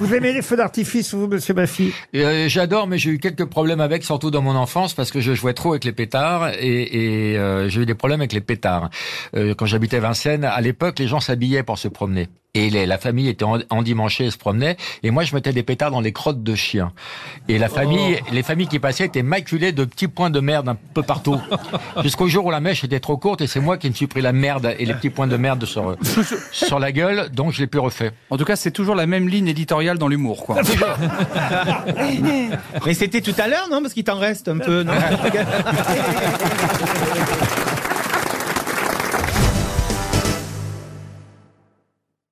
Vous aimez les feux d'artifice, vous, monsieur Baffie? J'adore, mais j'ai eu quelques problèmes avec, surtout dans mon enfance, parce que je jouais trop avec les pétards, et j'ai eu des problèmes avec les pétards. Quand j'habitais Vincennes, à l'époque, les gens s'habillaient pour se promener. Et la famille était endimanchée et se promenait. Et moi, je mettais des pétards dans les crottes de chiens. Et les familles qui passaient étaient maculées de petits points de merde un peu partout. Jusqu'au jour où la mèche était trop courte et c'est moi qui me suis pris la merde et les petits points de merde sur la gueule. Donc, je l'ai plus refait. En tout cas, c'est toujours la même ligne éditoriale dans l'humour, quoi. Mais c'était tout à l'heure, non? Parce qu'il t'en reste un peu, non?